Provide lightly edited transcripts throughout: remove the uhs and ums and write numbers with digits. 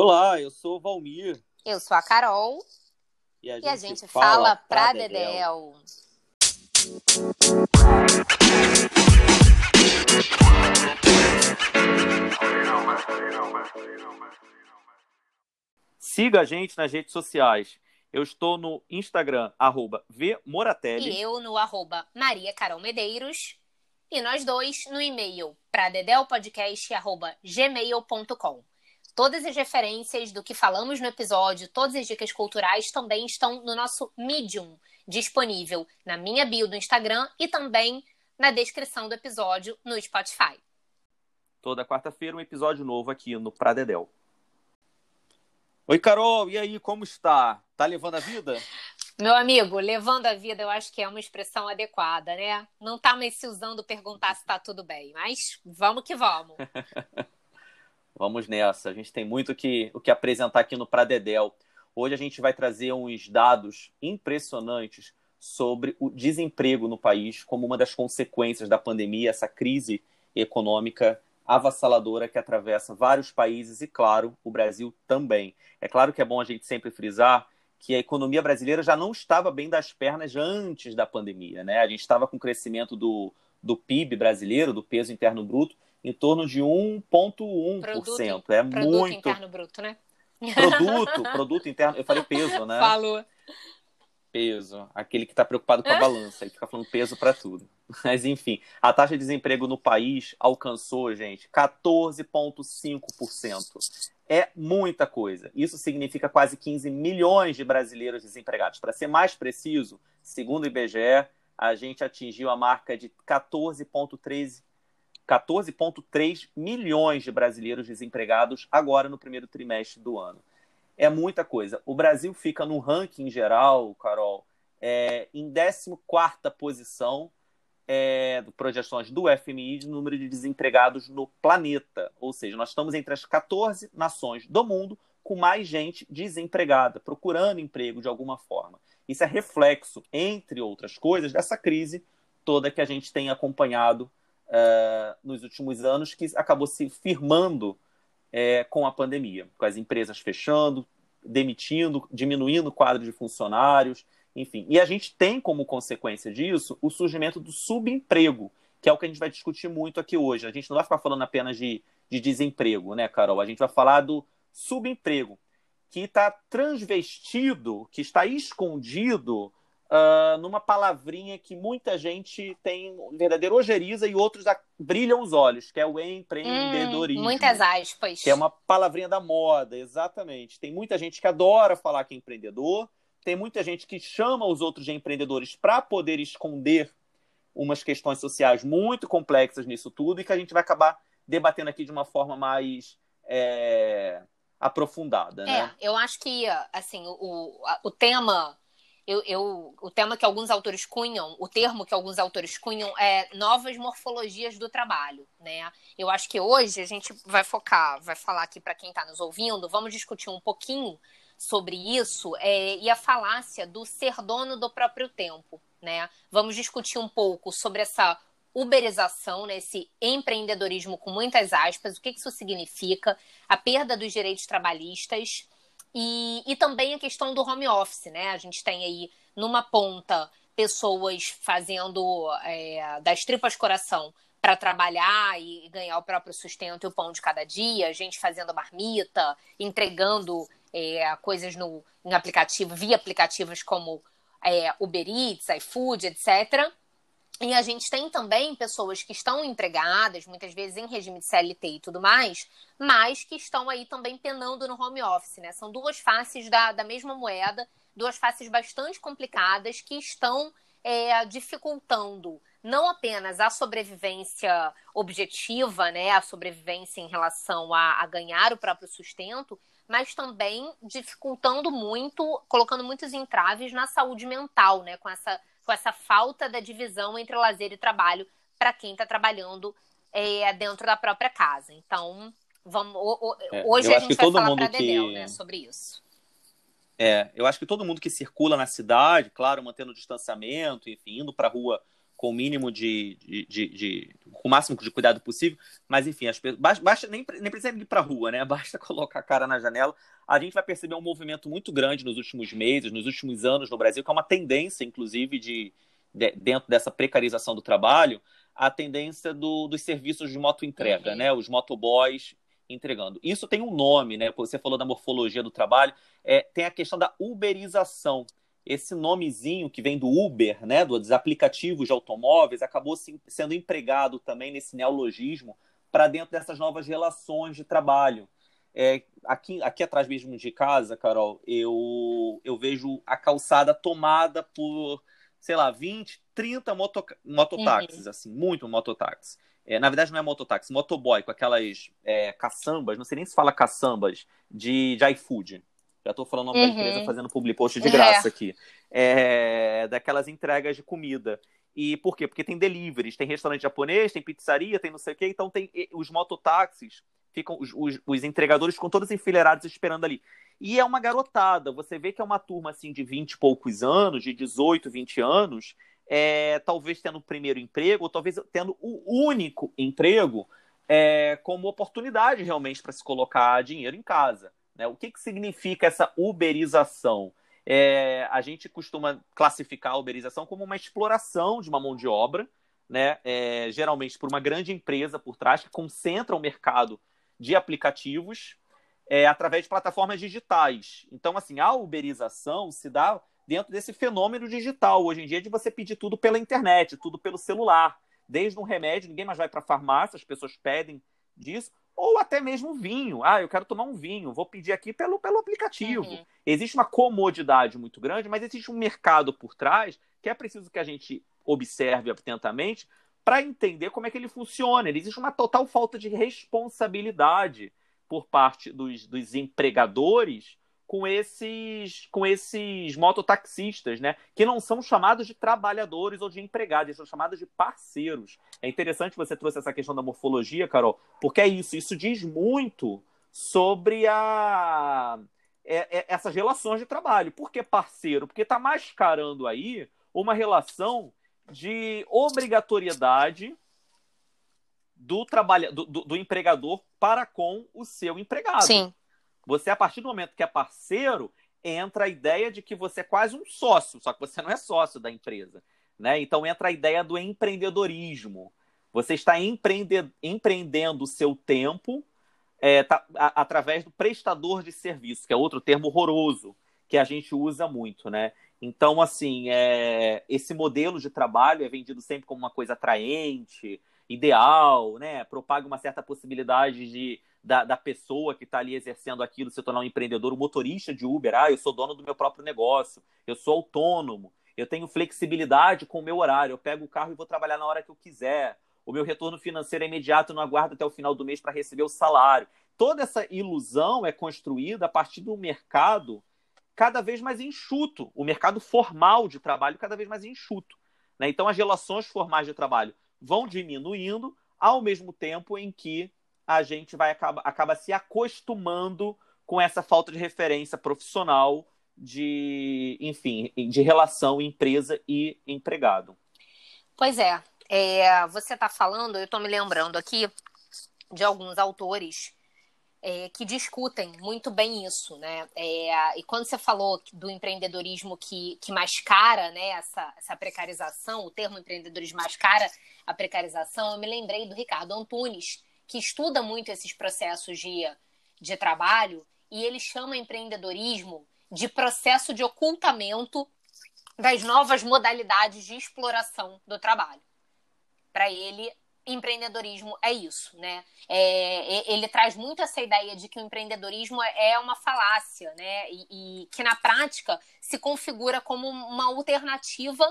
Olá, eu sou o Valmir. Eu sou a Carol. E a gente fala Pradedel. Siga a gente nas redes sociais. Eu estou no Instagram, @Vemoratelli. E eu no @mariacarolmedeiros. E nós dois no e-mail, pradedelpodcast@gmail.com. Todas as referências do que falamos no episódio, todas as dicas culturais também estão no nosso Medium, disponível na minha bio do Instagram e também na descrição do episódio no Spotify. Toda quarta-feira um episódio novo aqui no Pradedel. Oi, Carol, e aí, como está? Tá levando a vida? Meu amigo, levando a vida eu acho que é uma expressão adequada, né? Não tá mais se usando perguntar se tá tudo bem, mas vamos que vamos. Vamos nessa, a gente tem muito o que apresentar aqui no Pradedel. Hoje a gente vai trazer uns dados impressionantes sobre o desemprego no país como uma das consequências da pandemia, essa crise econômica avassaladora que atravessa vários países e, claro, o Brasil também. É claro que é bom a gente sempre frisar que a economia brasileira já não estava bem das pernas antes da pandemia, né? A gente estava com o crescimento do PIB brasileiro, do peso interno bruto, em torno de 1,1%. Produto interno bruto, né? Produto interno... Eu falei peso, né? Falou. Peso. Aquele que está preocupado com a balança e fica falando peso para tudo. Mas, enfim, a taxa de desemprego no país alcançou, gente, 14,5%. É muita coisa. Isso significa quase 15 milhões de brasileiros desempregados. Para ser mais preciso, segundo o IBGE, a gente atingiu a marca de 14,3 milhões de brasileiros desempregados agora no primeiro trimestre do ano. É muita coisa. O Brasil fica no ranking geral, Carol, em 14ª posição, projeções do FMI de número de desempregados no planeta. Ou seja, nós estamos entre as 14 nações do mundo com mais gente desempregada, procurando emprego de alguma forma. Isso é reflexo, entre outras coisas, dessa crise toda que a gente tem acompanhado nos últimos anos, que acabou se firmando com a pandemia, com as empresas fechando, demitindo, diminuindo o quadro de funcionários. Enfim, e a gente tem como consequência disso o surgimento do subemprego, que é o que a gente vai discutir muito aqui hoje. A gente não vai ficar falando apenas de desemprego, né, Carol? A gente vai falar do subemprego, que está transvestido, que está escondido numa palavrinha que muita gente tem verdadeira ojeriza e outros brilham os olhos, que é o empreendedorismo. Muitas aspas. Que é uma palavrinha da moda, exatamente. Tem muita gente que adora falar que é empreendedor. Tem muita gente que chama os outros de empreendedores para poder esconder umas questões sociais muito complexas nisso tudo e que a gente vai acabar debatendo aqui de uma forma mais aprofundada, né? Eu acho que, assim, o termo que alguns autores cunham é novas morfologias do trabalho, né? Eu acho que hoje a gente vai falar aqui para quem está nos ouvindo, vamos discutir um pouquinho sobre isso e a falácia do ser dono do próprio tempo, né? Vamos discutir um pouco sobre essa uberização, né? Esse empreendedorismo com muitas aspas, o que isso significa, a perda dos direitos trabalhistas e também a questão do home office, né? A gente tem aí, numa ponta, pessoas fazendo das tripas coração para trabalhar e ganhar o próprio sustento e o pão de cada dia, gente fazendo marmita, entregando coisas em aplicativo, via aplicativos como Uber Eats, iFood, etc. E a gente tem também pessoas que estão empregadas, muitas vezes em regime de CLT e tudo mais, mas que estão aí também penando no home office, né? São duas faces da mesma moeda, duas faces bastante complicadas que estão dificultando não apenas a sobrevivência objetiva, né? A sobrevivência em relação a ganhar o próprio sustento, mas também dificultando muito, colocando muitos entraves na saúde mental, né? Com essa falta da divisão entre lazer e trabalho para quem está trabalhando dentro da própria casa. Então, hoje a gente vai falar para Dedel, né, sobre isso. Eu acho que todo mundo que circula na cidade, claro, mantendo o distanciamento, enfim, indo para a rua com o mínimo com o máximo de cuidado possível, mas enfim, as pessoas, basta nem precisa ir para a rua, né? Basta colocar a cara na janela. A gente vai perceber um movimento muito grande nos últimos meses, nos últimos anos no Brasil, que é uma tendência, inclusive, dentro dessa precarização do trabalho, a tendência dos serviços de moto-entrega, né? Os motoboys entregando. Isso tem um nome, né? Você falou da morfologia do trabalho, tem a questão da uberização. Esse nomezinho que vem do Uber, né, dos aplicativos de automóveis, acabou sendo empregado também nesse neologismo para dentro dessas novas relações de trabalho. Aqui atrás mesmo de casa, Carol, eu vejo a calçada tomada por, sei lá, 20, 30 mototáxis, assim, muito mototáxi. Na verdade, não é mototáxi, motoboy, com aquelas caçambas, não sei nem se fala caçambas, de iFood. Já estou falando o nome da empresa, fazendo public post de graça aqui. Daquelas entregas de comida. E por quê? Porque tem deliveries, tem restaurante japonês, tem pizzaria, tem não sei o quê. Então, tem os mototáxis, ficam os entregadores ficam todos enfileirados esperando ali. E é uma garotada. Você vê que é uma turma assim, de 20 e poucos anos, de 18, 20 anos, talvez tendo o primeiro emprego, ou talvez tendo o único emprego como oportunidade realmente para se colocar dinheiro em casa. O que significa essa uberização? A gente costuma classificar a uberização como uma exploração de uma mão de obra, né? Geralmente por uma grande empresa por trás que concentra o mercado de aplicativos através de plataformas digitais. Então, assim, a uberização se dá dentro desse fenômeno digital. Hoje em dia, de você pedir tudo pela internet, tudo pelo celular. Desde um remédio, ninguém mais vai para a farmácia, as pessoas pedem disso. Ou até mesmo vinho. Eu quero tomar um vinho, vou pedir aqui pelo aplicativo. Existe uma comodidade muito grande, mas existe um mercado por trás que é preciso que a gente observe atentamente para entender como é que ele funciona. Existe uma total falta de responsabilidade por parte dos empregadores com esses mototaxistas, né? Que não são chamados de trabalhadores ou de empregados, eles são chamados de parceiros. É interessante que você trouxe essa questão da morfologia, Carol, porque é isso. Isso diz muito sobre essas relações de trabalho. Por que parceiro? Porque está mascarando aí uma relação de obrigatoriedade do empregador para com o seu empregado. Sim. Você, a partir do momento que é parceiro, entra a ideia de que você é quase um sócio, só que você não é sócio da empresa, né? Então, entra a ideia do empreendedorismo. Você está empreendendo o seu tempo através do prestador de serviço, que é outro termo horroroso que a gente usa muito, né? Então, assim, esse modelo de trabalho é vendido sempre como uma coisa atraente, ideal, né? Propaga uma certa possibilidade da pessoa que está ali exercendo aquilo se tornar um empreendedor, um motorista de Uber. Eu sou dono do meu próprio negócio, eu sou autônomo, eu tenho flexibilidade com o meu horário, eu pego o carro e vou trabalhar na hora que eu quiser, o meu retorno financeiro é imediato, eu não aguardo até o final do mês para receber o salário. Toda essa ilusão é construída a partir do mercado cada vez mais enxuto, o mercado formal de trabalho cada vez mais enxuto, né? Então, as relações formais de trabalho vão diminuindo ao mesmo tempo em que a gente acaba se acostumando com essa falta de referência profissional de relação empresa e empregado. Pois é. Você está falando, eu estou me lembrando aqui de alguns autores que discutem muito bem isso, né? E quando você falou do empreendedorismo que mascara, né, essa precarização, o termo empreendedorismo mascara a precarização, eu me lembrei do Ricardo Antunes, que estuda muito esses processos de trabalho, e ele chama empreendedorismo de processo de ocultamento das novas modalidades de exploração do trabalho. Para ele, empreendedorismo é isso, né? Ele traz muito essa ideia de que o empreendedorismo é uma falácia, né? E que, na prática, se configura como uma alternativa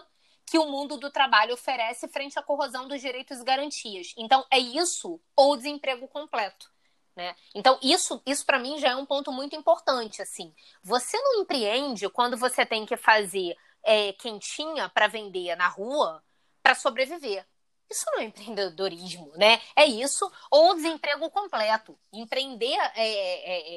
que o mundo do trabalho oferece frente à corrosão dos direitos e garantias. Então, é isso ou desemprego completo, né? Então, isso para mim já é um ponto muito importante, assim. Você não empreende quando você tem que fazer quentinha para vender na rua para sobreviver. Isso não é empreendedorismo, né? É isso ou desemprego completo. Empreender,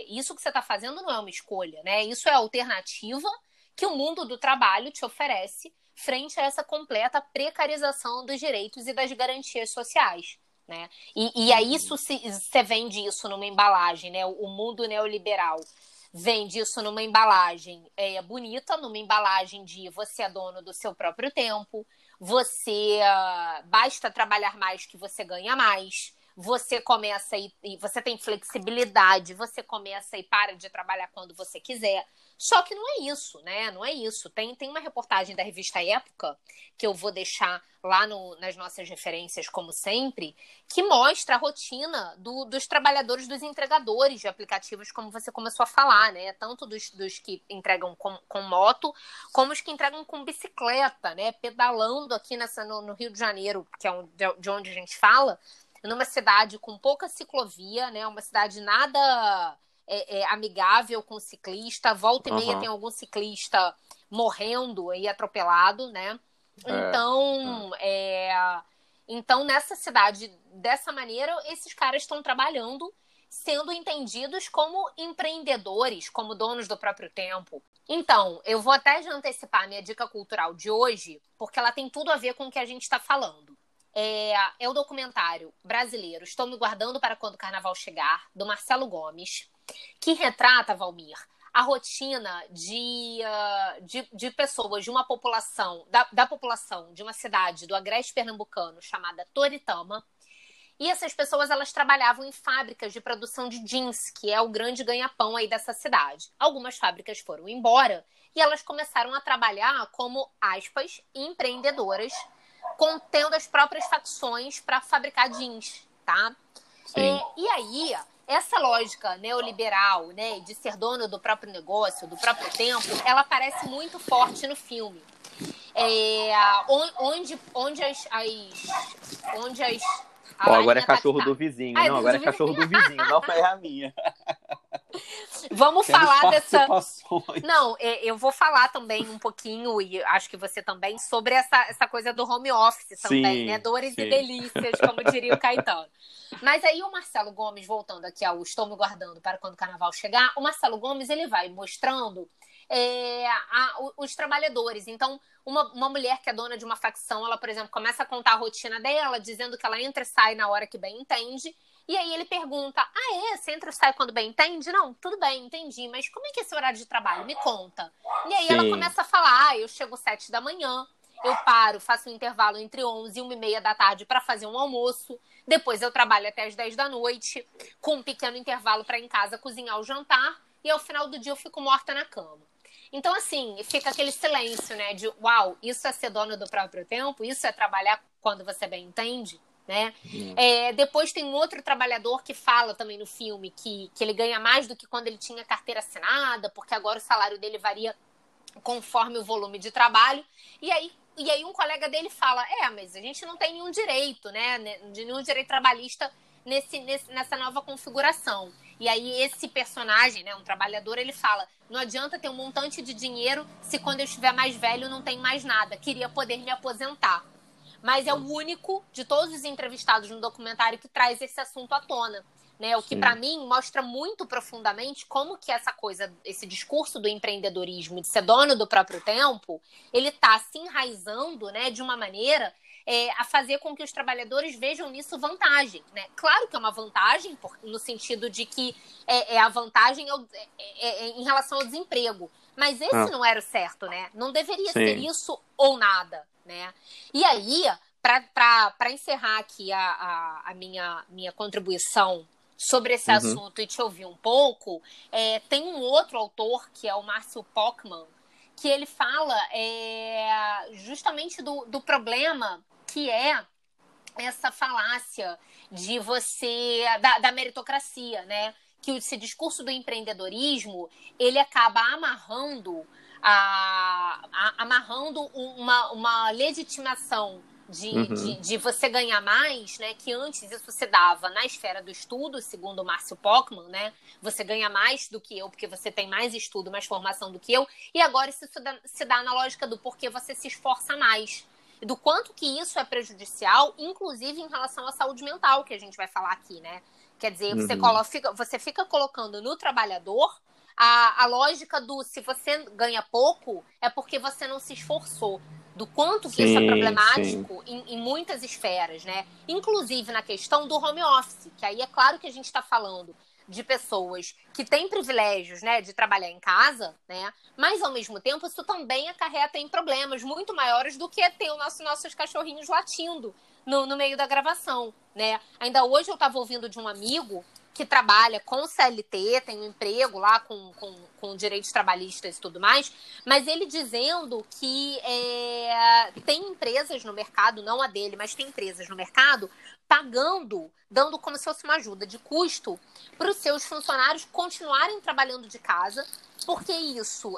isso que você está fazendo não é uma escolha, né? Isso é a alternativa que o mundo do trabalho te oferece frente a essa completa precarização dos direitos e das garantias sociais, né? E aí você vende isso numa embalagem, né? O mundo neoliberal vende isso numa embalagem bonita, numa embalagem de você é dono do seu próprio tempo, você basta trabalhar mais que você ganha mais, você começa e você tem flexibilidade, você começa e para de trabalhar quando você quiser. Só que não é isso, né? Não é isso. Tem uma reportagem da revista Época, que eu vou deixar lá nas nossas referências, como sempre, que mostra a rotina dos trabalhadores, dos entregadores de aplicativos, como você começou a falar, né? Tanto dos que entregam com moto, como os que entregam com bicicleta, né? Pedalando aqui no Rio de Janeiro, que é de onde a gente fala, numa cidade com pouca ciclovia, né? Uma cidade nada amigável com ciclista. Volta e meia tem algum ciclista morrendo e atropelado, né? Então, nessa cidade, dessa maneira, esses caras estão trabalhando, sendo entendidos como empreendedores, como donos do próprio tempo. Então, eu vou até já antecipar a minha dica cultural de hoje, porque ela tem tudo a ver com o que a gente está falando. É o documentário brasileiro Estou Me Guardando para Quando o Carnaval Chegar, do Marcelo Gomes, que retrata, Valmir, a rotina de pessoas de uma população, da população de uma cidade do agreste pernambucano chamada Toritama. E essas pessoas, elas trabalhavam em fábricas de produção de jeans, que é o grande ganha-pão aí dessa cidade. Algumas fábricas foram embora e elas começaram a trabalhar como, aspas, empreendedoras, contendo as próprias facções para fabricar jeans, tá? E aí, essa lógica neoliberal, né, de ser dono do próprio negócio, do próprio tempo, ela aparece muito forte no filme. Agora é cachorro do vizinho. Não, agora é cachorro do vizinho, não é a minha. Vamos falar dessa... Não, eu vou falar também um pouquinho, e acho que você também, sobre essa coisa do home office também, sim, né? Dores sim. E delícias, como diria o Caetano. Mas aí o Marcelo Gomes, voltando aqui ao Estou Me Guardando para Quando o Carnaval Chegar, o Marcelo Gomes, ele vai mostrando os trabalhadores. Então, uma mulher que é dona de uma facção, ela, por exemplo, começa a contar a rotina dela, dizendo que ela entra e sai na hora que bem entende. E aí ele pergunta, você entra e sai quando bem entende? Não, tudo bem, entendi, mas como é que é esse horário de trabalho? Me conta. E aí ela começa a falar, eu chego 7h, eu paro, faço um intervalo entre 11 e 1h30 da tarde para fazer um almoço, depois eu trabalho até as 10 da noite, com um pequeno intervalo para em casa cozinhar o jantar, e ao final do dia eu fico morta na cama. Então, assim, fica aquele silêncio, né, de uau, isso é ser dono do próprio tempo, isso é trabalhar quando você bem entende? Né? Depois tem um outro trabalhador que fala também no filme que ele ganha mais do que quando ele tinha carteira assinada, porque agora o salário dele varia conforme o volume de trabalho. E aí um colega dele fala, mas a gente não tem nenhum direito, né? Nenhum direito trabalhista nessa nova configuração. E aí esse personagem, né, um trabalhador, ele fala, não adianta ter um montante de dinheiro se quando eu estiver mais velho não tem mais nada, queria poder me aposentar. Mas é o único de todos os entrevistados no documentário que traz esse assunto à tona, né? O que, para mim, mostra muito profundamente como que essa coisa, esse discurso do empreendedorismo, de ser dono do próprio tempo, ele tá se enraizando, né, de uma maneira a fazer com que os trabalhadores vejam nisso vantagem, né? Claro que é uma vantagem, no sentido de que a vantagem em relação ao desemprego. Mas esse não era o certo, né? Não deveria ser isso ou nada, né? E aí, para encerrar aqui a minha contribuição sobre esse assunto e te ouvir um pouco, tem um outro autor, que é o Márcio Pochmann, que ele fala justamente do problema que é essa falácia de você... da meritocracia, né? Que esse discurso do empreendedorismo, ele acaba amarrando uma legitimação de você ganhar mais, né? Que antes isso se dava na esfera do estudo, segundo o Márcio Pochmann, né? Você ganha mais do que eu porque você tem mais estudo, mais formação do que eu. E agora isso se dá na lógica do porquê você se esforça mais. Do quanto que isso é prejudicial, inclusive em relação à saúde mental, que a gente vai falar aqui, né? Quer dizer, você fica colocando no trabalhador a lógica do se você ganha pouco é porque você não se esforçou. do quanto que isso é problemático em muitas esferas, né? Inclusive na questão do home office, que aí é claro que a gente está falando de pessoas que têm privilégios, né, de trabalhar em casa, né? Mas, ao mesmo tempo, isso também acarreta em problemas muito maiores do que ter os nossos cachorrinhos latindo no meio da gravação, né? Ainda hoje eu estava ouvindo de um amigo que trabalha com CLT, tem um emprego lá com direitos trabalhistas e tudo mais, mas ele dizendo que tem empresas no mercado, não a dele, mas tem empresas no mercado pagando, dando como se fosse uma ajuda de custo para os seus funcionários continuarem trabalhando de casa, porque isso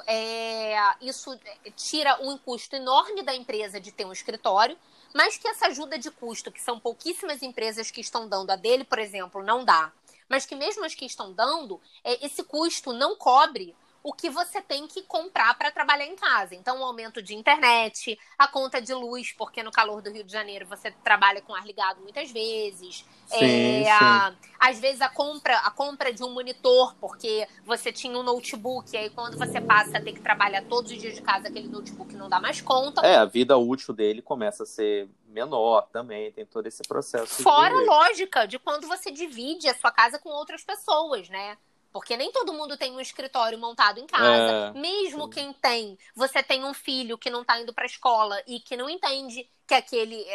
tira um custo enorme da empresa de ter um escritório, mas que essa ajuda de custo, que são pouquíssimas empresas que estão dando, a dele, por exemplo, não dá, mas que mesmo as que estão dando, esse custo não cobre o que você tem que comprar para trabalhar em casa. Então, o aumento de internet, a conta de luz, porque no calor do Rio de Janeiro você trabalha com ar ligado muitas vezes. Sim, às vezes a compra de um monitor, porque você tinha um notebook, e aí quando você passa a ter que trabalhar todos os dias de casa, aquele notebook não dá mais conta. A vida útil dele começa a ser menor também, tem todo esse processo. Fora a lógica de quando você divide a sua casa com outras pessoas, né? Porque nem todo mundo tem um escritório montado em casa. Mesmo quem tem, você tem um filho que não está indo para a escola e que não entende que aquele,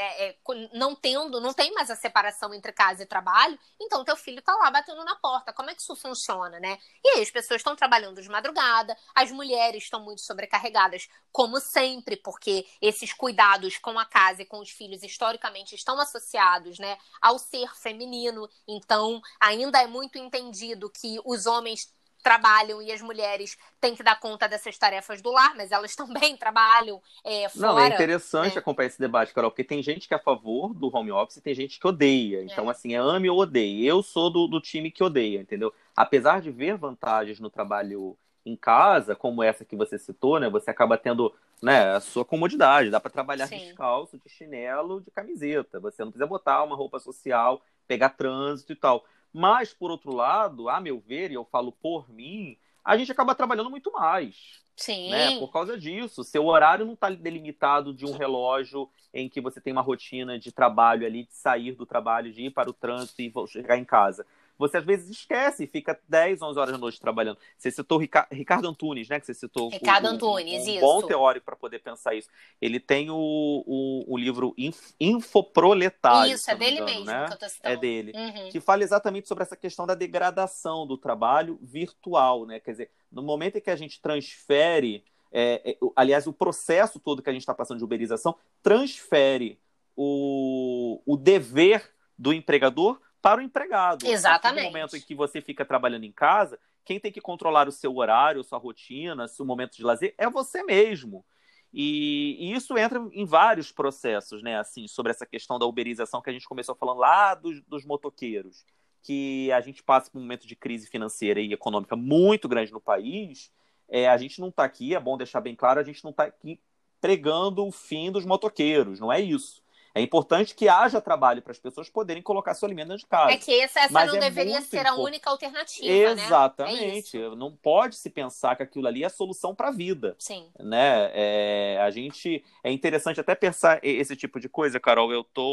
não tem mais a separação entre casa e trabalho, então teu filho está lá batendo na porta. Como é que isso funciona, né? E aí as pessoas estão trabalhando de madrugada, as mulheres estão muito sobrecarregadas, como sempre, porque esses cuidados com a casa e com os filhos historicamente estão associados, né, ao ser feminino. Então ainda é muito entendido que os homens trabalham e as mulheres têm que dar conta dessas tarefas do lar, mas elas também trabalham fora. Não, é interessante, né, acompanhar esse debate, Carol, porque tem gente que é a favor do home office e tem gente que odeia. Então, assim, ame ou odeie. Eu sou do time que odeia, entendeu? Apesar de ver vantagens no trabalho em casa, como essa que você citou, né? Você acaba tendo, né, a sua comodidade. Dá para trabalhar descalço, de chinelo, de camiseta. Você não precisa botar uma roupa social, pegar trânsito e tal. Mas, por outro lado, a meu ver, e eu falo por mim, a gente acaba trabalhando muito mais. Sim. Né? Por causa disso. Seu horário não está delimitado de um relógio em que você tem uma rotina de trabalho ali, de sair do trabalho, de ir para o trânsito e chegar em casa. Você, às vezes, esquece e fica 10, 11 horas da noite trabalhando. Você citou Ricardo Antunes, né? Que você citou um bom teórico para poder pensar isso. Ele tem o livro Infoproletário. Isso, é dele mesmo, né? Que eu tô citando. É dele. Uhum. Que fala exatamente sobre essa questão da degradação do trabalho virtual, né? Quer dizer, no momento em que a gente transfere... aliás, o processo todo que a gente está passando de uberização transfere o dever do empregador para o empregado. Exatamente. No momento em que você fica trabalhando em casa, quem tem que controlar o seu horário, sua rotina, seu momento de lazer, é você mesmo. E isso entra em vários processos, né? Assim, sobre essa questão da uberização que a gente começou falando lá dos motoqueiros, que a gente passa por um momento de crise financeira e econômica muito grande no país. A gente não está aqui, é bom deixar bem claro, a gente não está aqui pregando o fim dos motoqueiros, não é isso. É importante que haja trabalho para as pessoas poderem colocar seu alimento dentro de casa. É que essa não deveria ser a única alternativa, exatamente. Né? Exatamente. Não pode se pensar que aquilo ali é a solução para a vida. Sim. Né? É interessante até pensar esse tipo de coisa, Carol.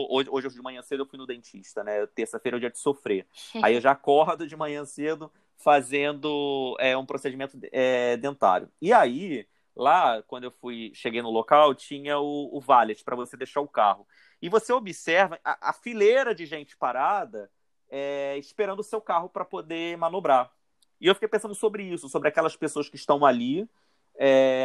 Hoje de manhã cedo eu fui no dentista, né? Terça-feira é o dia de sofrer. Aí eu já acordo de manhã cedo fazendo um procedimento dentário. E aí... Lá, quando eu cheguei no local, tinha o valet para você deixar o carro. E você observa a fileira de gente parada esperando o seu carro para poder manobrar. E eu fiquei pensando sobre isso, sobre aquelas pessoas que estão ali.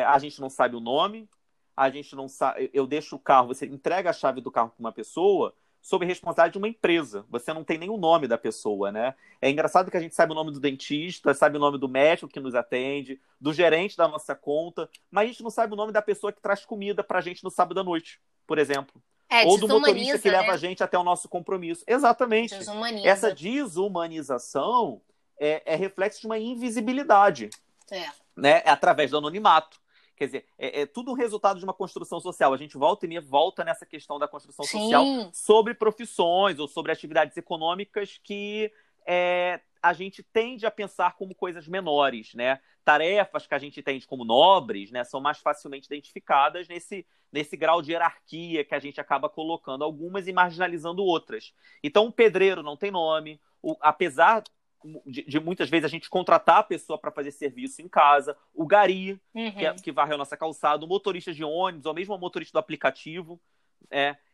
A gente não sabe o nome, a gente não sabe. Eu deixo o carro, você entrega a chave do carro para uma pessoa sob responsabilidade de uma empresa. Você não tem nem o nome da pessoa, né? É engraçado que a gente sabe o nome do dentista, sabe o nome do médico que nos atende, do gerente da nossa conta, mas a gente não sabe o nome da pessoa que traz comida pra gente no sábado à noite, por exemplo. Ou do motorista que leva a gente até o nosso compromisso. Exatamente. Desumaniza. Essa desumanização é reflexo de uma invisibilidade, né? Através do anonimato. Quer dizer, é tudo resultado de uma construção social. A gente volta nessa questão da construção social sobre profissões ou sobre atividades econômicas que a gente tende a pensar como coisas menores, né? Tarefas que a gente entende como nobres, né, são mais facilmente identificadas nesse grau de hierarquia que a gente acaba colocando algumas e marginalizando outras. Então, o pedreiro não tem nome, apesar de muitas vezes a gente contratar a pessoa para fazer serviço em casa, o gari, uhum, que varreu a nossa calçada, o motorista de ônibus, ou mesmo o motorista do aplicativo,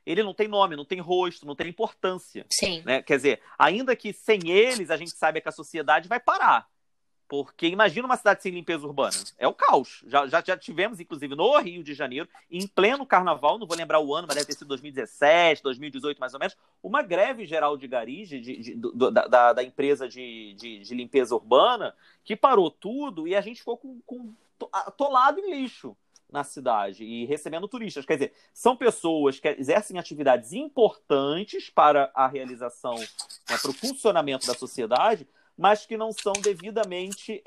ele não tem nome, não tem rosto, não tem importância. Sim. Né? Quer dizer, ainda que sem eles a gente saiba que a sociedade vai parar. Porque imagina uma cidade sem limpeza urbana. É o caos. Já tivemos, inclusive, no Rio de Janeiro, em pleno carnaval, não vou lembrar o ano, mas deve ter sido 2017, 2018, mais ou menos, uma greve geral de garis, da empresa de limpeza urbana, que parou tudo e a gente ficou com atolado em lixo na cidade e recebendo turistas. Quer dizer, são pessoas que exercem atividades importantes para a realização, né, para o funcionamento da sociedade, mas que não são devidamente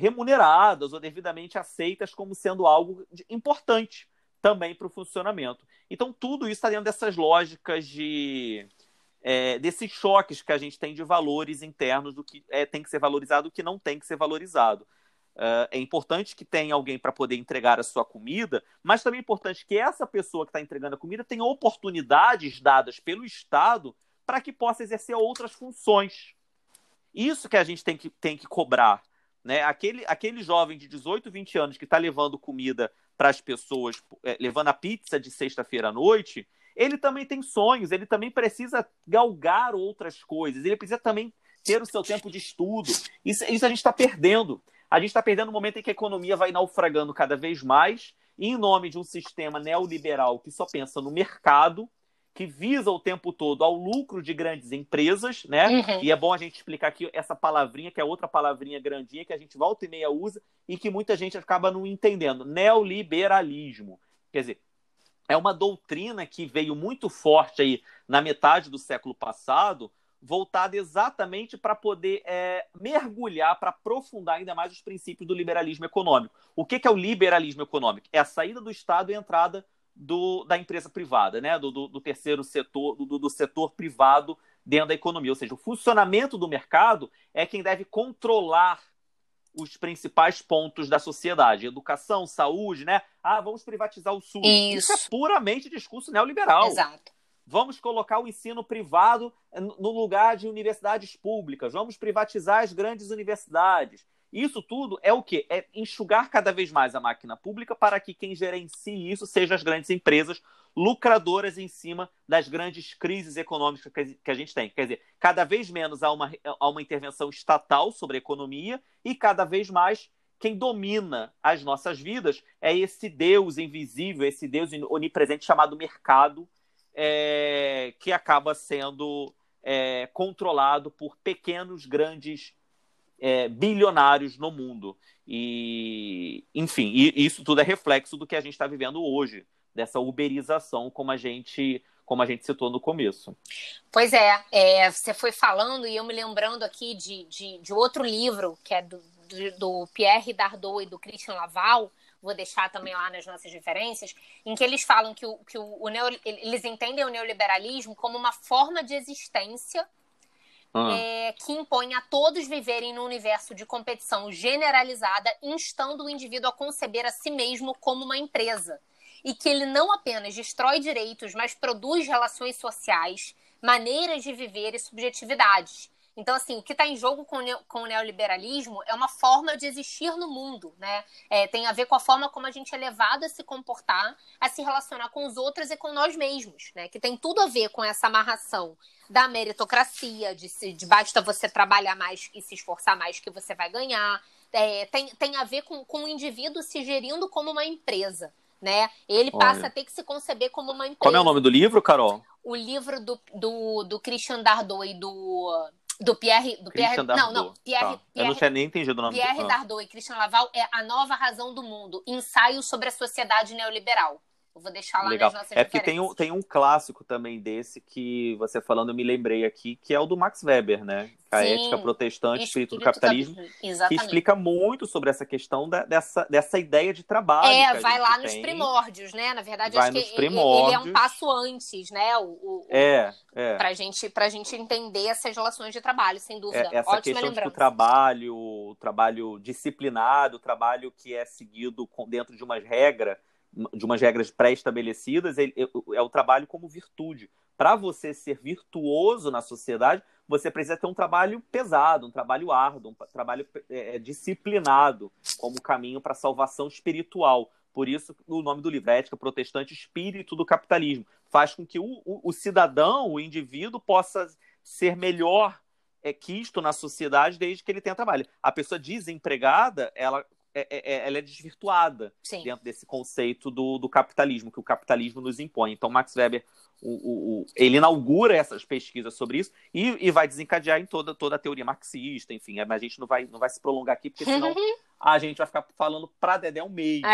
remuneradas ou devidamente aceitas como sendo algo importante também para o funcionamento. Então, tudo isso está dentro dessas lógicas desses choques que a gente tem de valores internos do que tem que ser valorizado e o que não tem que ser valorizado. É importante que tenha alguém para poder entregar a sua comida, mas também é importante que essa pessoa que está entregando a comida tenha oportunidades dadas pelo Estado para que possa exercer outras funções. Isso que a gente tem que cobrar, né? Aquele jovem de 18, 20 anos que está levando comida para as pessoas, levando a pizza de sexta-feira à noite, ele também tem sonhos, ele também precisa galgar outras coisas, ele precisa também ter o seu tempo de estudo. Isso a gente está perdendo. A gente está perdendo o momento em que a economia vai naufragando cada vez mais, e em nome de um sistema neoliberal que só pensa no mercado, que visa o tempo todo ao lucro de grandes empresas, né? Uhum. E é bom a gente explicar aqui essa palavrinha, que é outra palavrinha grandinha, que a gente volta e meia usa e que muita gente acaba não entendendo. Neoliberalismo. Quer dizer, é uma doutrina que veio muito forte aí na metade do século passado, voltada exatamente para poder mergulhar, para aprofundar ainda mais os princípios do liberalismo econômico. O que é o liberalismo econômico? É a saída do Estado e a entrada da empresa privada, né? do terceiro setor, do setor privado dentro da economia. Ou seja, o funcionamento do mercado é quem deve controlar os principais pontos da sociedade. Educação, saúde, né? Ah, vamos privatizar o SUS. Isso é puramente discurso neoliberal. Exato. Vamos colocar o ensino privado no lugar de universidades públicas. Vamos privatizar as grandes universidades. Isso tudo é o quê? É enxugar cada vez mais a máquina pública para que quem gerencie isso sejam as grandes empresas lucradoras em cima das grandes crises econômicas que a gente tem. Quer dizer, cada vez menos há uma intervenção estatal sobre a economia e cada vez mais quem domina as nossas vidas é esse Deus invisível, esse Deus onipresente chamado mercado, que acaba sendo controlado por pequenos, grandes bilionários no mundo. E, enfim, isso tudo é reflexo do que a gente está vivendo hoje, dessa uberização, como a gente citou no começo. Pois é, você foi falando e eu me lembrando aqui de outro livro, que é do Pierre Dardot e do Christian Laval, vou deixar também lá nas nossas referências, em que eles falam eles entendem o neoliberalismo como uma forma de existência que impõe a todos viverem num universo de competição generalizada, instando o indivíduo a conceber a si mesmo como uma empresa. E que ele não apenas destrói direitos, mas produz relações sociais, maneiras de viver e subjetividades. Então, assim, o que está em jogo com o neoliberalismo é uma forma de existir no mundo, né? Tem a ver com a forma como a gente é levado a se comportar, a se relacionar com os outros e com nós mesmos, né? Que tem tudo a ver com essa amarração da meritocracia, de basta você trabalhar mais e se esforçar mais que você vai ganhar. Tem a ver com o indivíduo se gerindo como uma empresa, né? Ele passa a ter que se conceber como uma empresa. Como é o nome do livro, Carol? O livro do Christian Dardot e do Pierre, eu não tinha nem entendido o nome. Pierre Dardot e Christian Laval é A Nova Razão do Mundo, ensaio sobre a sociedade neoliberal. Eu vou deixar lá nas nossas referências. É porque tem um clássico também desse que você falando, eu me lembrei aqui, que é o do Max Weber, né? A Sim, ética protestante, espírito do capitalismo. Exatamente. Que explica muito sobre essa questão dessa ideia de trabalho. É, vai lá nos primórdios, né? Na verdade, acho que ele é um passo antes, né? Pra gente entender essas relações de trabalho, sem dúvida. Essa ótima questão lembrança. Do trabalho, o trabalho disciplinado, o trabalho que é seguido dentro de umas regras pré-estabelecidas, é o trabalho como virtude. Para você ser virtuoso na sociedade, você precisa ter um trabalho pesado, um trabalho árduo, um trabalho disciplinado como caminho para a salvação espiritual. Por isso, o nome do livro, Ética Protestante, Espírito do Capitalismo, faz com que o cidadão, o indivíduo, possa ser melhor quisto na sociedade desde que ele tenha trabalho. A pessoa desempregada, ela é desvirtuada Sim. dentro desse conceito do capitalismo, que o capitalismo nos impõe. Então, Max Weber, ele inaugura essas pesquisas sobre isso e vai desencadear em toda a teoria marxista, enfim. Mas a gente não vai se prolongar aqui, porque senão a gente vai ficar falando pra Dedel mesmo.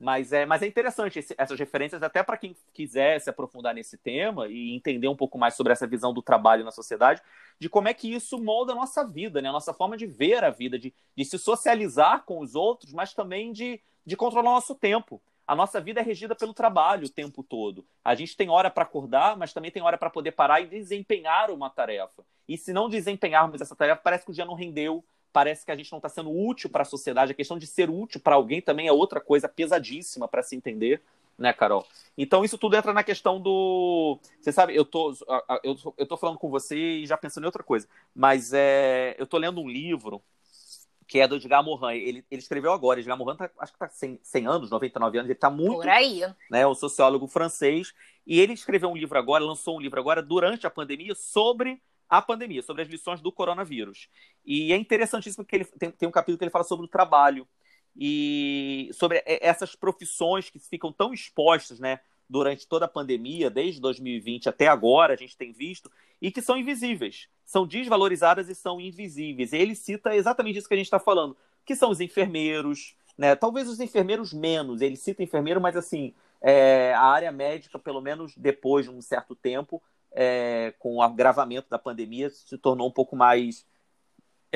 Mas é interessante essas referências, até para quem quiser se aprofundar nesse tema e entender um pouco mais sobre essa visão do trabalho na sociedade, de como é que isso molda a nossa vida, né? A nossa forma de ver a vida, de se socializar com os outros, mas também de controlar o nosso tempo. A nossa vida é regida pelo trabalho o tempo todo. A gente tem hora para acordar, mas também tem hora para poder parar e desempenhar uma tarefa. E se não desempenharmos essa tarefa, parece que o dia não rendeu, parece que a gente não está sendo útil para a sociedade. A questão de ser útil para alguém também é outra coisa pesadíssima para se entender, né, Carol? Então isso tudo entra na questão do... Você sabe, eu tô falando com você e já pensando em outra coisa, mas eu tô lendo um livro que é do Edgar Morin. Ele escreveu agora. Edgar Morin acho que está 100 anos, 99 anos, ele está muito... Por aí. Né, um sociólogo francês. E ele escreveu um livro agora, lançou um livro agora, durante a pandemia, sobre a pandemia, sobre as lições do coronavírus. E é interessantíssimo porque ele tem um capítulo que ele fala sobre o trabalho e sobre essas profissões que ficam tão expostas, né, durante toda a pandemia, desde 2020 até agora, a gente tem visto, e que são invisíveis, são desvalorizadas e são invisíveis. E ele cita exatamente isso que a gente está falando, que são os enfermeiros, né? Talvez os enfermeiros menos, ele cita enfermeiro, mas assim, a área médica, pelo menos depois de um certo tempo, com o agravamento da pandemia, se tornou um pouco mais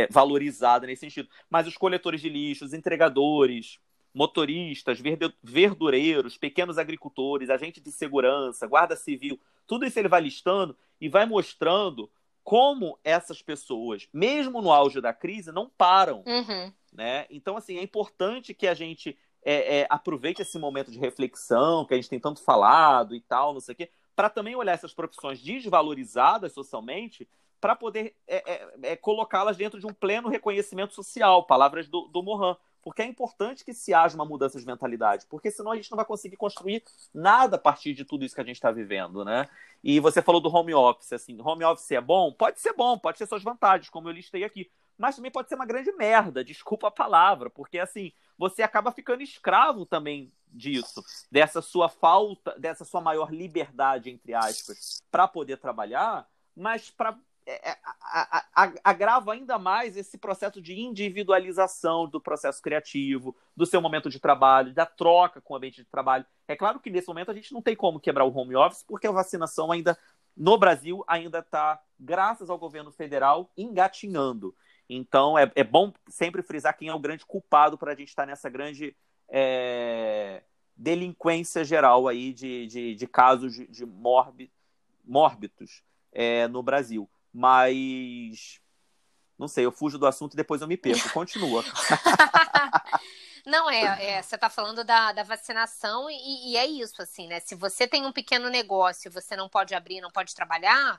valorizada nesse sentido. Mas os coletores de lixo, os entregadores, motoristas, verdureiros, pequenos agricultores, agentes de segurança, guarda civil, tudo isso ele vai listando e vai mostrando como essas pessoas, mesmo no auge da crise, não param. Né? Então, assim, é importante que a gente aproveite esse momento de reflexão que a gente tem tanto falado e tal, não sei o quê, para também olhar essas profissões desvalorizadas socialmente, para poder colocá-las dentro de um pleno reconhecimento social, palavras do Morin. Porque é importante que se haja uma mudança de mentalidade, porque senão a gente não vai conseguir construir nada a partir de tudo isso que a gente está vivendo, né? E você falou do home office, assim, home office é bom? Pode ser bom, pode ter suas vantagens, como eu listei aqui, mas também pode ser uma grande merda, desculpa a palavra, porque assim, você acaba ficando escravo também disso, dessa sua falta, dessa sua maior liberdade, entre aspas, para poder trabalhar, mas para... agrava ainda mais esse processo de individualização do processo criativo, do seu momento de trabalho, da troca com o ambiente de trabalho. É claro que nesse momento a gente não tem como quebrar o home office, porque a vacinação ainda, no Brasil, ainda está, graças ao governo federal, engatinhando. Então é bom sempre frisar quem é o grande culpado para a gente estar nessa grande delinquência geral aí de casos de mórbidos no Brasil. Mas, não sei, eu fujo do assunto e depois eu me perco. Continua. Não, você está falando da vacinação e é isso, assim, né? Se você tem um pequeno negócio e você não pode abrir, não pode trabalhar,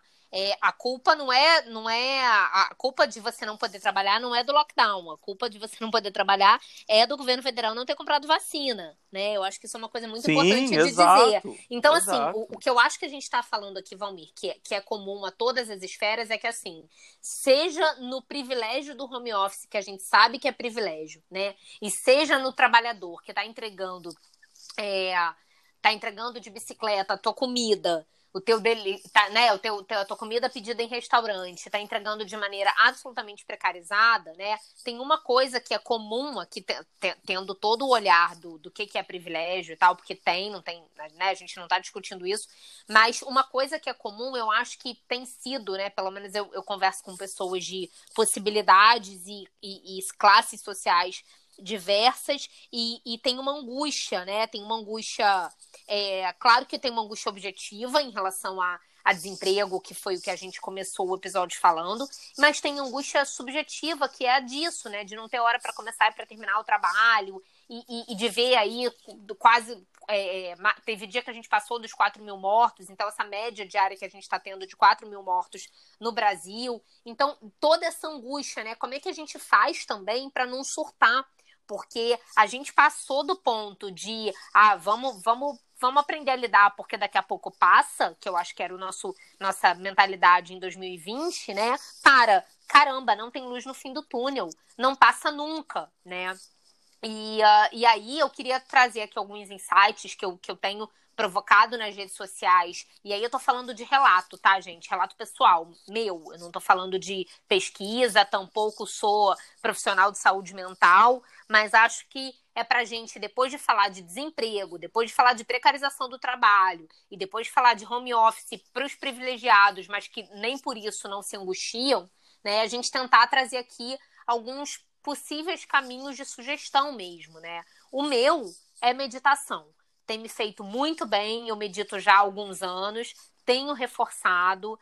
a culpa não é a culpa de você não poder trabalhar não é do lockdown, a culpa de você não poder trabalhar é do governo federal não ter comprado vacina, né? Eu acho que isso é uma coisa muito importante de dizer. Então, assim, o que eu acho que a gente está falando aqui, Valmir, que é comum a todas as esferas, é que, assim, seja no privilégio do home office, que a gente sabe que é privilégio, né? E seja no trabalhador que está entregando de bicicleta a tua comida o teu deli, tá, né, a tua comida pedida em restaurante está entregando de maneira absolutamente precarizada, né? Tem uma coisa que é comum aqui, tendo todo o olhar do que é privilégio e tal, porque tem, não tem, né? A gente não está discutindo isso, mas uma coisa que é comum, eu acho que tem sido, né? Pelo menos eu converso com pessoas de possibilidades e classes sociais diversas, e tem uma angústia, né? Tem uma angústia, claro que tem uma angústia objetiva em relação a desemprego, que foi o que a gente começou o episódio falando, mas tem angústia subjetiva, que é disso, né? De não ter hora para começar e para terminar o trabalho, e de ver aí quase... teve dia que a gente passou dos 4 mil mortos, então essa média diária que a gente está tendo de 4 mil mortos no Brasil, então toda essa angústia, né? Como é que a gente faz também para não surtar? Porque a gente passou do ponto de, vamos aprender a lidar porque daqui a pouco passa, que eu acho que era nossa mentalidade em 2020, né? Para, caramba, não tem luz no fim do túnel, não passa nunca, né? E aí eu queria trazer aqui alguns insights que eu tenho provocado nas redes sociais, e aí eu tô falando de relato, tá, gente? Relato pessoal, meu, eu não tô falando de pesquisa, tampouco sou profissional de saúde mental, mas acho que é pra gente, depois de falar de desemprego, depois de falar de precarização do trabalho, e depois de falar de home office pros privilegiados, mas que nem por isso não se angustiam, né, a gente tentar trazer aqui alguns possíveis caminhos de sugestão mesmo, né? O meu é meditação. Tem me feito muito bem, eu medito já há alguns anos, tenho reforçado,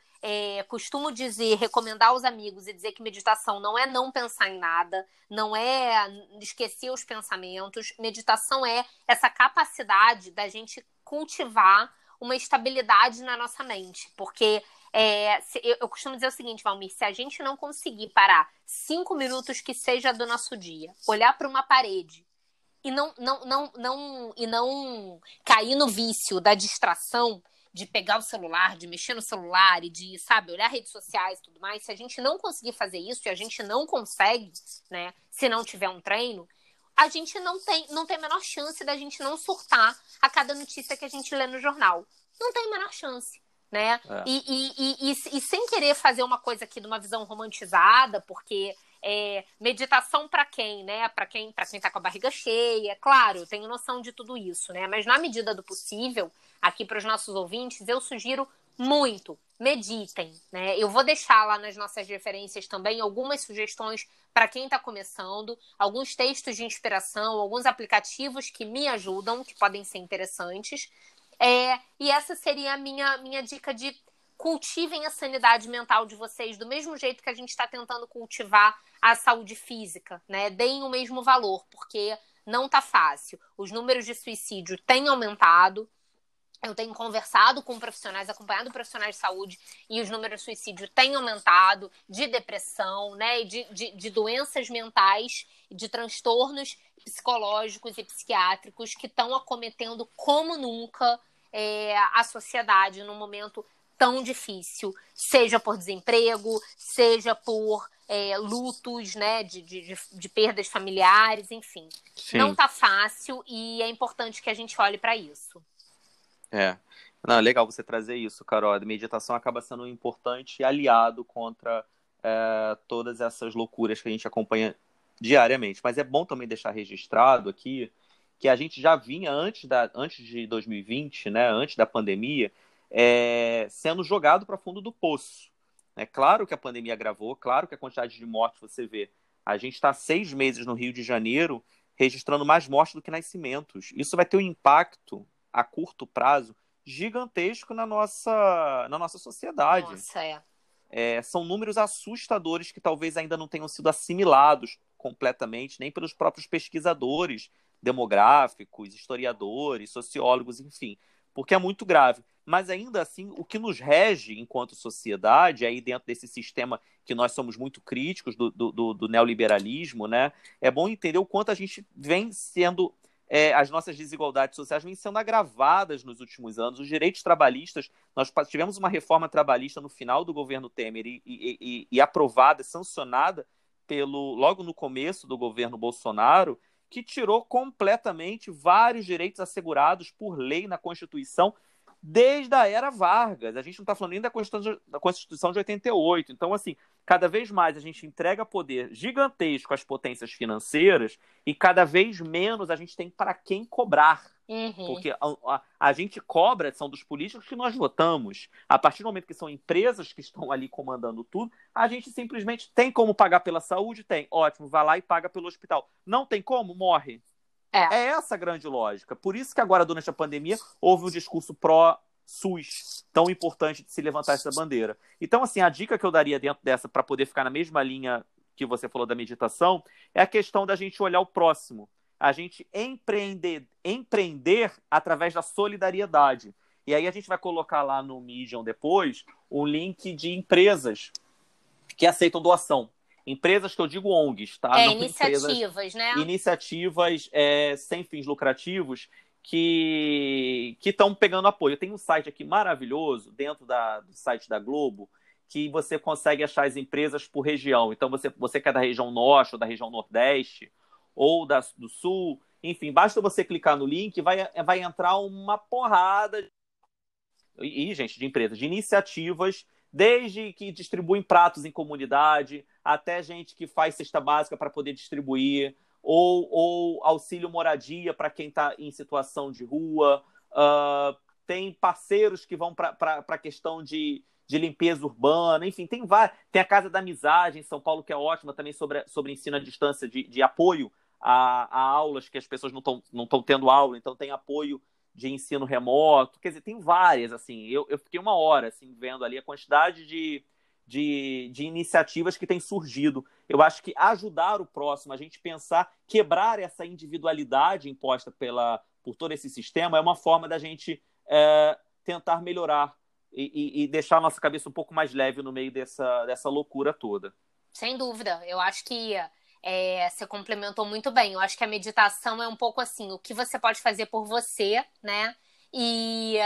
costumo dizer, recomendar aos amigos e dizer que meditação não é não pensar em nada, não é esquecer os pensamentos, meditação é essa capacidade da gente cultivar uma estabilidade na nossa mente, porque... eu costumo dizer o seguinte, Valmir, se a gente não conseguir parar 5 minutos que seja do nosso dia, olhar para uma parede e não cair no vício da distração, de pegar o celular, de mexer no celular e de, sabe, olhar redes sociais e tudo mais, se a gente não conseguir fazer isso, e a gente não consegue, né, se não tiver um treino, a gente não tem a menor chance da gente não surtar a cada notícia que a gente lê no jornal. Não tem a menor chance. Né? É. E sem querer fazer uma coisa aqui de uma visão romantizada, porque meditação para quem, né? Para quem tá com a barriga cheia, claro, eu tenho noção de tudo isso, né? Mas na medida do possível, aqui para os nossos ouvintes, eu sugiro muito, meditem, né? Eu vou deixar lá nas nossas referências também algumas sugestões para quem está começando, alguns textos de inspiração, alguns aplicativos que me ajudam, que podem ser interessantes. E essa seria a minha dica de cultivem a sanidade mental de vocês do mesmo jeito que a gente está tentando cultivar a saúde física, né? Deem o mesmo valor, porque não tá fácil. Os números de suicídio têm aumentado, eu tenho conversado com profissionais, acompanhado profissionais de saúde, e os números de suicídio têm aumentado, de depressão, né, e de doenças mentais, de transtornos psicológicos e psiquiátricos que estão acometendo como nunca a sociedade num momento tão difícil, seja por desemprego, seja por lutos, né, de perdas familiares, enfim. Sim. Não tá fácil e é importante que a gente olhe para isso. Não, é legal você trazer isso, Carol. A meditação acaba sendo um importante aliado contra todas essas loucuras que a gente acompanha diariamente. Mas é bom também deixar registrado aqui que a gente já vinha antes de 2020, né, antes da pandemia, sendo jogado para fundo do poço. É claro que a pandemia agravou, claro que a quantidade de mortes você vê. A gente está 6 meses no Rio de Janeiro registrando mais mortes do que nascimentos. Isso vai ter um impacto a curto prazo gigantesco na nossa sociedade. Nossa, são números assustadores que talvez ainda não tenham sido assimilados completamente, nem pelos próprios pesquisadores demográficos, historiadores, sociólogos, enfim, porque é muito grave. Mas ainda assim, o que nos rege enquanto sociedade, aí dentro desse sistema que nós somos muito críticos do neoliberalismo, né, é bom entender o quanto a gente vem sendo... as nossas desigualdades sociais vêm sendo agravadas nos últimos anos. Os direitos trabalhistas, nós tivemos uma reforma trabalhista no final do governo Temer e aprovada, sancionada logo no começo do governo Bolsonaro, que tirou completamente vários direitos assegurados por lei na Constituição desde a era Vargas. A gente não está falando nem da Constituição de 88. Então, assim, cada vez mais a gente entrega poder gigantesco às potências financeiras e cada vez menos a gente tem para quem cobrar. Uhum. Porque a gente cobra, são dos políticos que nós votamos. A partir do momento que são empresas que estão ali comandando tudo, a gente simplesmente tem como pagar pela saúde? Tem. Ótimo, vai lá e paga pelo hospital. Não tem como? Morre. É essa a grande lógica. Por isso que agora, durante a pandemia, houve um discurso pró-SUS tão importante de se levantar essa bandeira. Então, assim, a dica que eu daria dentro dessa, para poder ficar na mesma linha que você falou da meditação, é a questão da gente olhar o próximo. A gente empreender através da solidariedade. E aí a gente vai colocar lá no Medium depois o link de empresas que aceitam doação. Empresas que eu digo ONGs, tá? Não, iniciativas, empresas, né? Iniciativas sem fins lucrativos que estão pegando apoio. Eu tenho um site aqui maravilhoso, dentro do site da Globo, que você consegue achar as empresas por região. Então, você que é da região norte ou da região nordeste, ou do Sul, enfim, basta você clicar no link e vai entrar uma porrada de empresas, de iniciativas, desde que distribuem pratos em comunidade, até gente que faz cesta básica para poder distribuir, ou auxílio moradia para quem está em situação de rua, tem parceiros que vão para a questão de limpeza urbana, enfim, tem várias. Tem a Casa da Amizade em São Paulo, que é ótima também sobre ensino à distância, de apoio a aulas que as pessoas não estão tendo aula, então tem apoio de ensino remoto, quer dizer, tem várias, assim, eu fiquei uma hora, assim, vendo ali a quantidade de iniciativas que tem surgido. Eu acho que ajudar o próximo, a gente pensar, quebrar essa individualidade imposta por todo esse sistema é uma forma da gente tentar melhorar e deixar a nossa cabeça um pouco mais leve no meio dessa loucura toda. Sem dúvida, eu acho que... você complementou muito bem. Eu acho que a meditação é um pouco assim, o que você pode fazer por você, né? E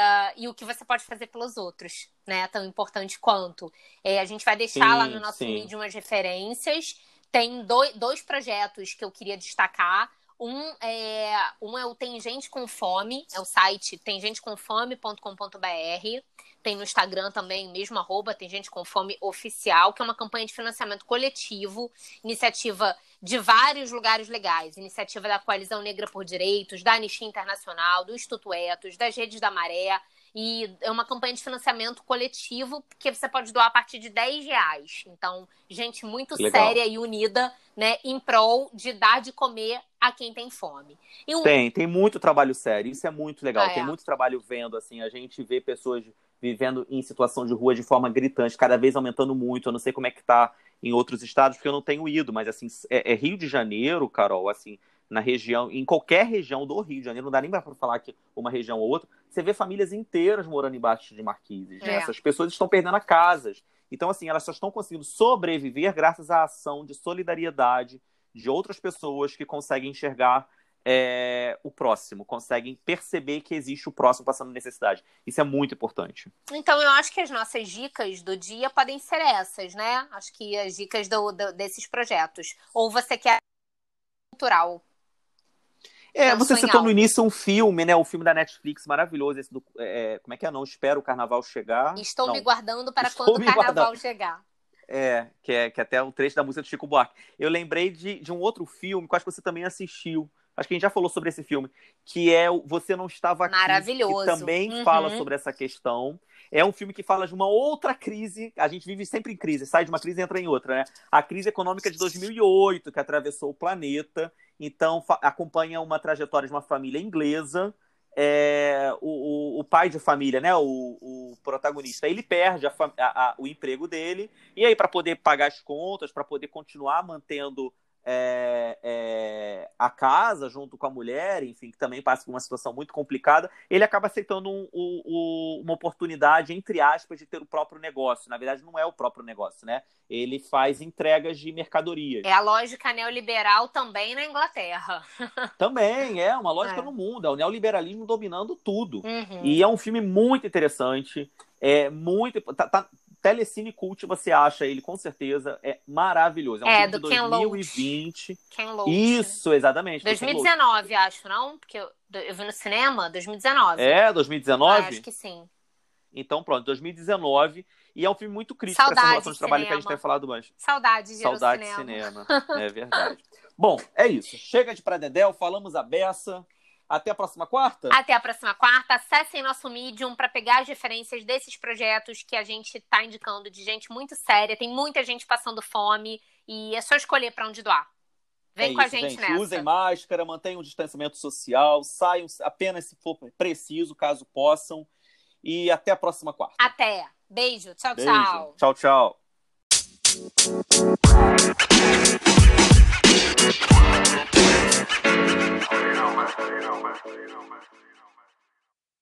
o que você pode fazer pelos outros, né? Tão importante quanto. A gente vai deixar lá no nosso vídeo umas referências. Tem dois projetos que eu queria destacar. Um é o Tem Gente Com Fome, é o site temgenteconfome.com.br. Tem no Instagram também, mesmo @ Tem Gente Com Fome Oficial, que é uma campanha de financiamento coletivo, iniciativa de vários lugares legais, iniciativa da Coalizão Negra por Direitos, da Anistia Internacional, do Instituto Etos, das Redes da Maré, e é uma campanha de financiamento coletivo que você pode doar a partir de R$10. Então, gente muito séria e unida, né, em prol de dar de comer a quem tem fome. Tem muito trabalho sério, isso é muito legal. Tem muito trabalho vendo, assim, a gente vê pessoas vivendo em situação de rua de forma gritante, cada vez aumentando muito. Eu não sei como é que tá em outros estados, porque eu não tenho ido, mas, assim, Rio de Janeiro, Carol, assim, na região, em qualquer região do Rio de Janeiro, não dá nem para falar que uma região ou outra, você vê famílias inteiras morando embaixo de marquises, né? Essas pessoas estão perdendo as casas. Então, assim, elas só estão conseguindo sobreviver graças à ação de solidariedade de outras pessoas que conseguem enxergar o próximo, conseguem perceber que existe o próximo passando necessidade. Isso é muito importante. Então, eu acho que as nossas dicas do dia podem ser essas, né? Acho que as dicas desses projetos. Ou você quer cultural? Você citou no início um filme, né? O filme da Netflix maravilhoso, esse do... como é que é? Não espero o carnaval chegar. Me guardando para quando o carnaval chegar. Que é até um trecho da música do Chico Buarque. Eu lembrei de um outro filme, que eu acho que você também assistiu. Acho que a gente já falou sobre esse filme, que é Você Não Estava Aqui. Maravilhoso. Que também fala sobre essa questão. É um filme que fala de uma outra crise. A gente vive sempre em crise. Sai de uma crise e entra em outra, né? A crise econômica de 2008, que atravessou o planeta. Então, acompanha uma trajetória de uma família inglesa. O pai de família, né? O protagonista, ele perde o emprego dele. E aí, para poder pagar as contas, para poder continuar mantendo a casa junto com a mulher, enfim, que também passa por uma situação muito complicada, ele acaba aceitando uma oportunidade, entre aspas, de ter o próprio negócio. Na verdade, não é o próprio negócio, né? Ele faz entregas de mercadorias. É a lógica neoliberal também na Inglaterra. Também, é uma lógica no mundo. É o neoliberalismo dominando tudo. Uhum. E é um filme muito interessante. Telecine Cult, você acha ele, com certeza, é maravilhoso. É um filme do Ken Loach. 2020. Ken Loach. Isso, exatamente. 2019, acho, não? Porque eu vi no cinema, 2019. 2019? Acho que sim. Então, pronto, 2019. E é um filme muito crítico para essa relação de trabalho que a gente tem falado antes. Saudade de cinema. É verdade. Bom, é isso. Chega de Pradedel, falamos a beça. Até a próxima quarta? Até a próxima quarta. Acessem nosso Medium para pegar as referências desses projetos que a gente está indicando, de gente muito séria. Tem muita gente passando fome e é só escolher para onde doar. Vem com a gente nessa. Usem máscara, mantenham o distanciamento social, saiam apenas se for preciso, caso possam. E até a próxima quarta. Até. Beijo. Tchau, beijo. Tchau. Tchau, tchau.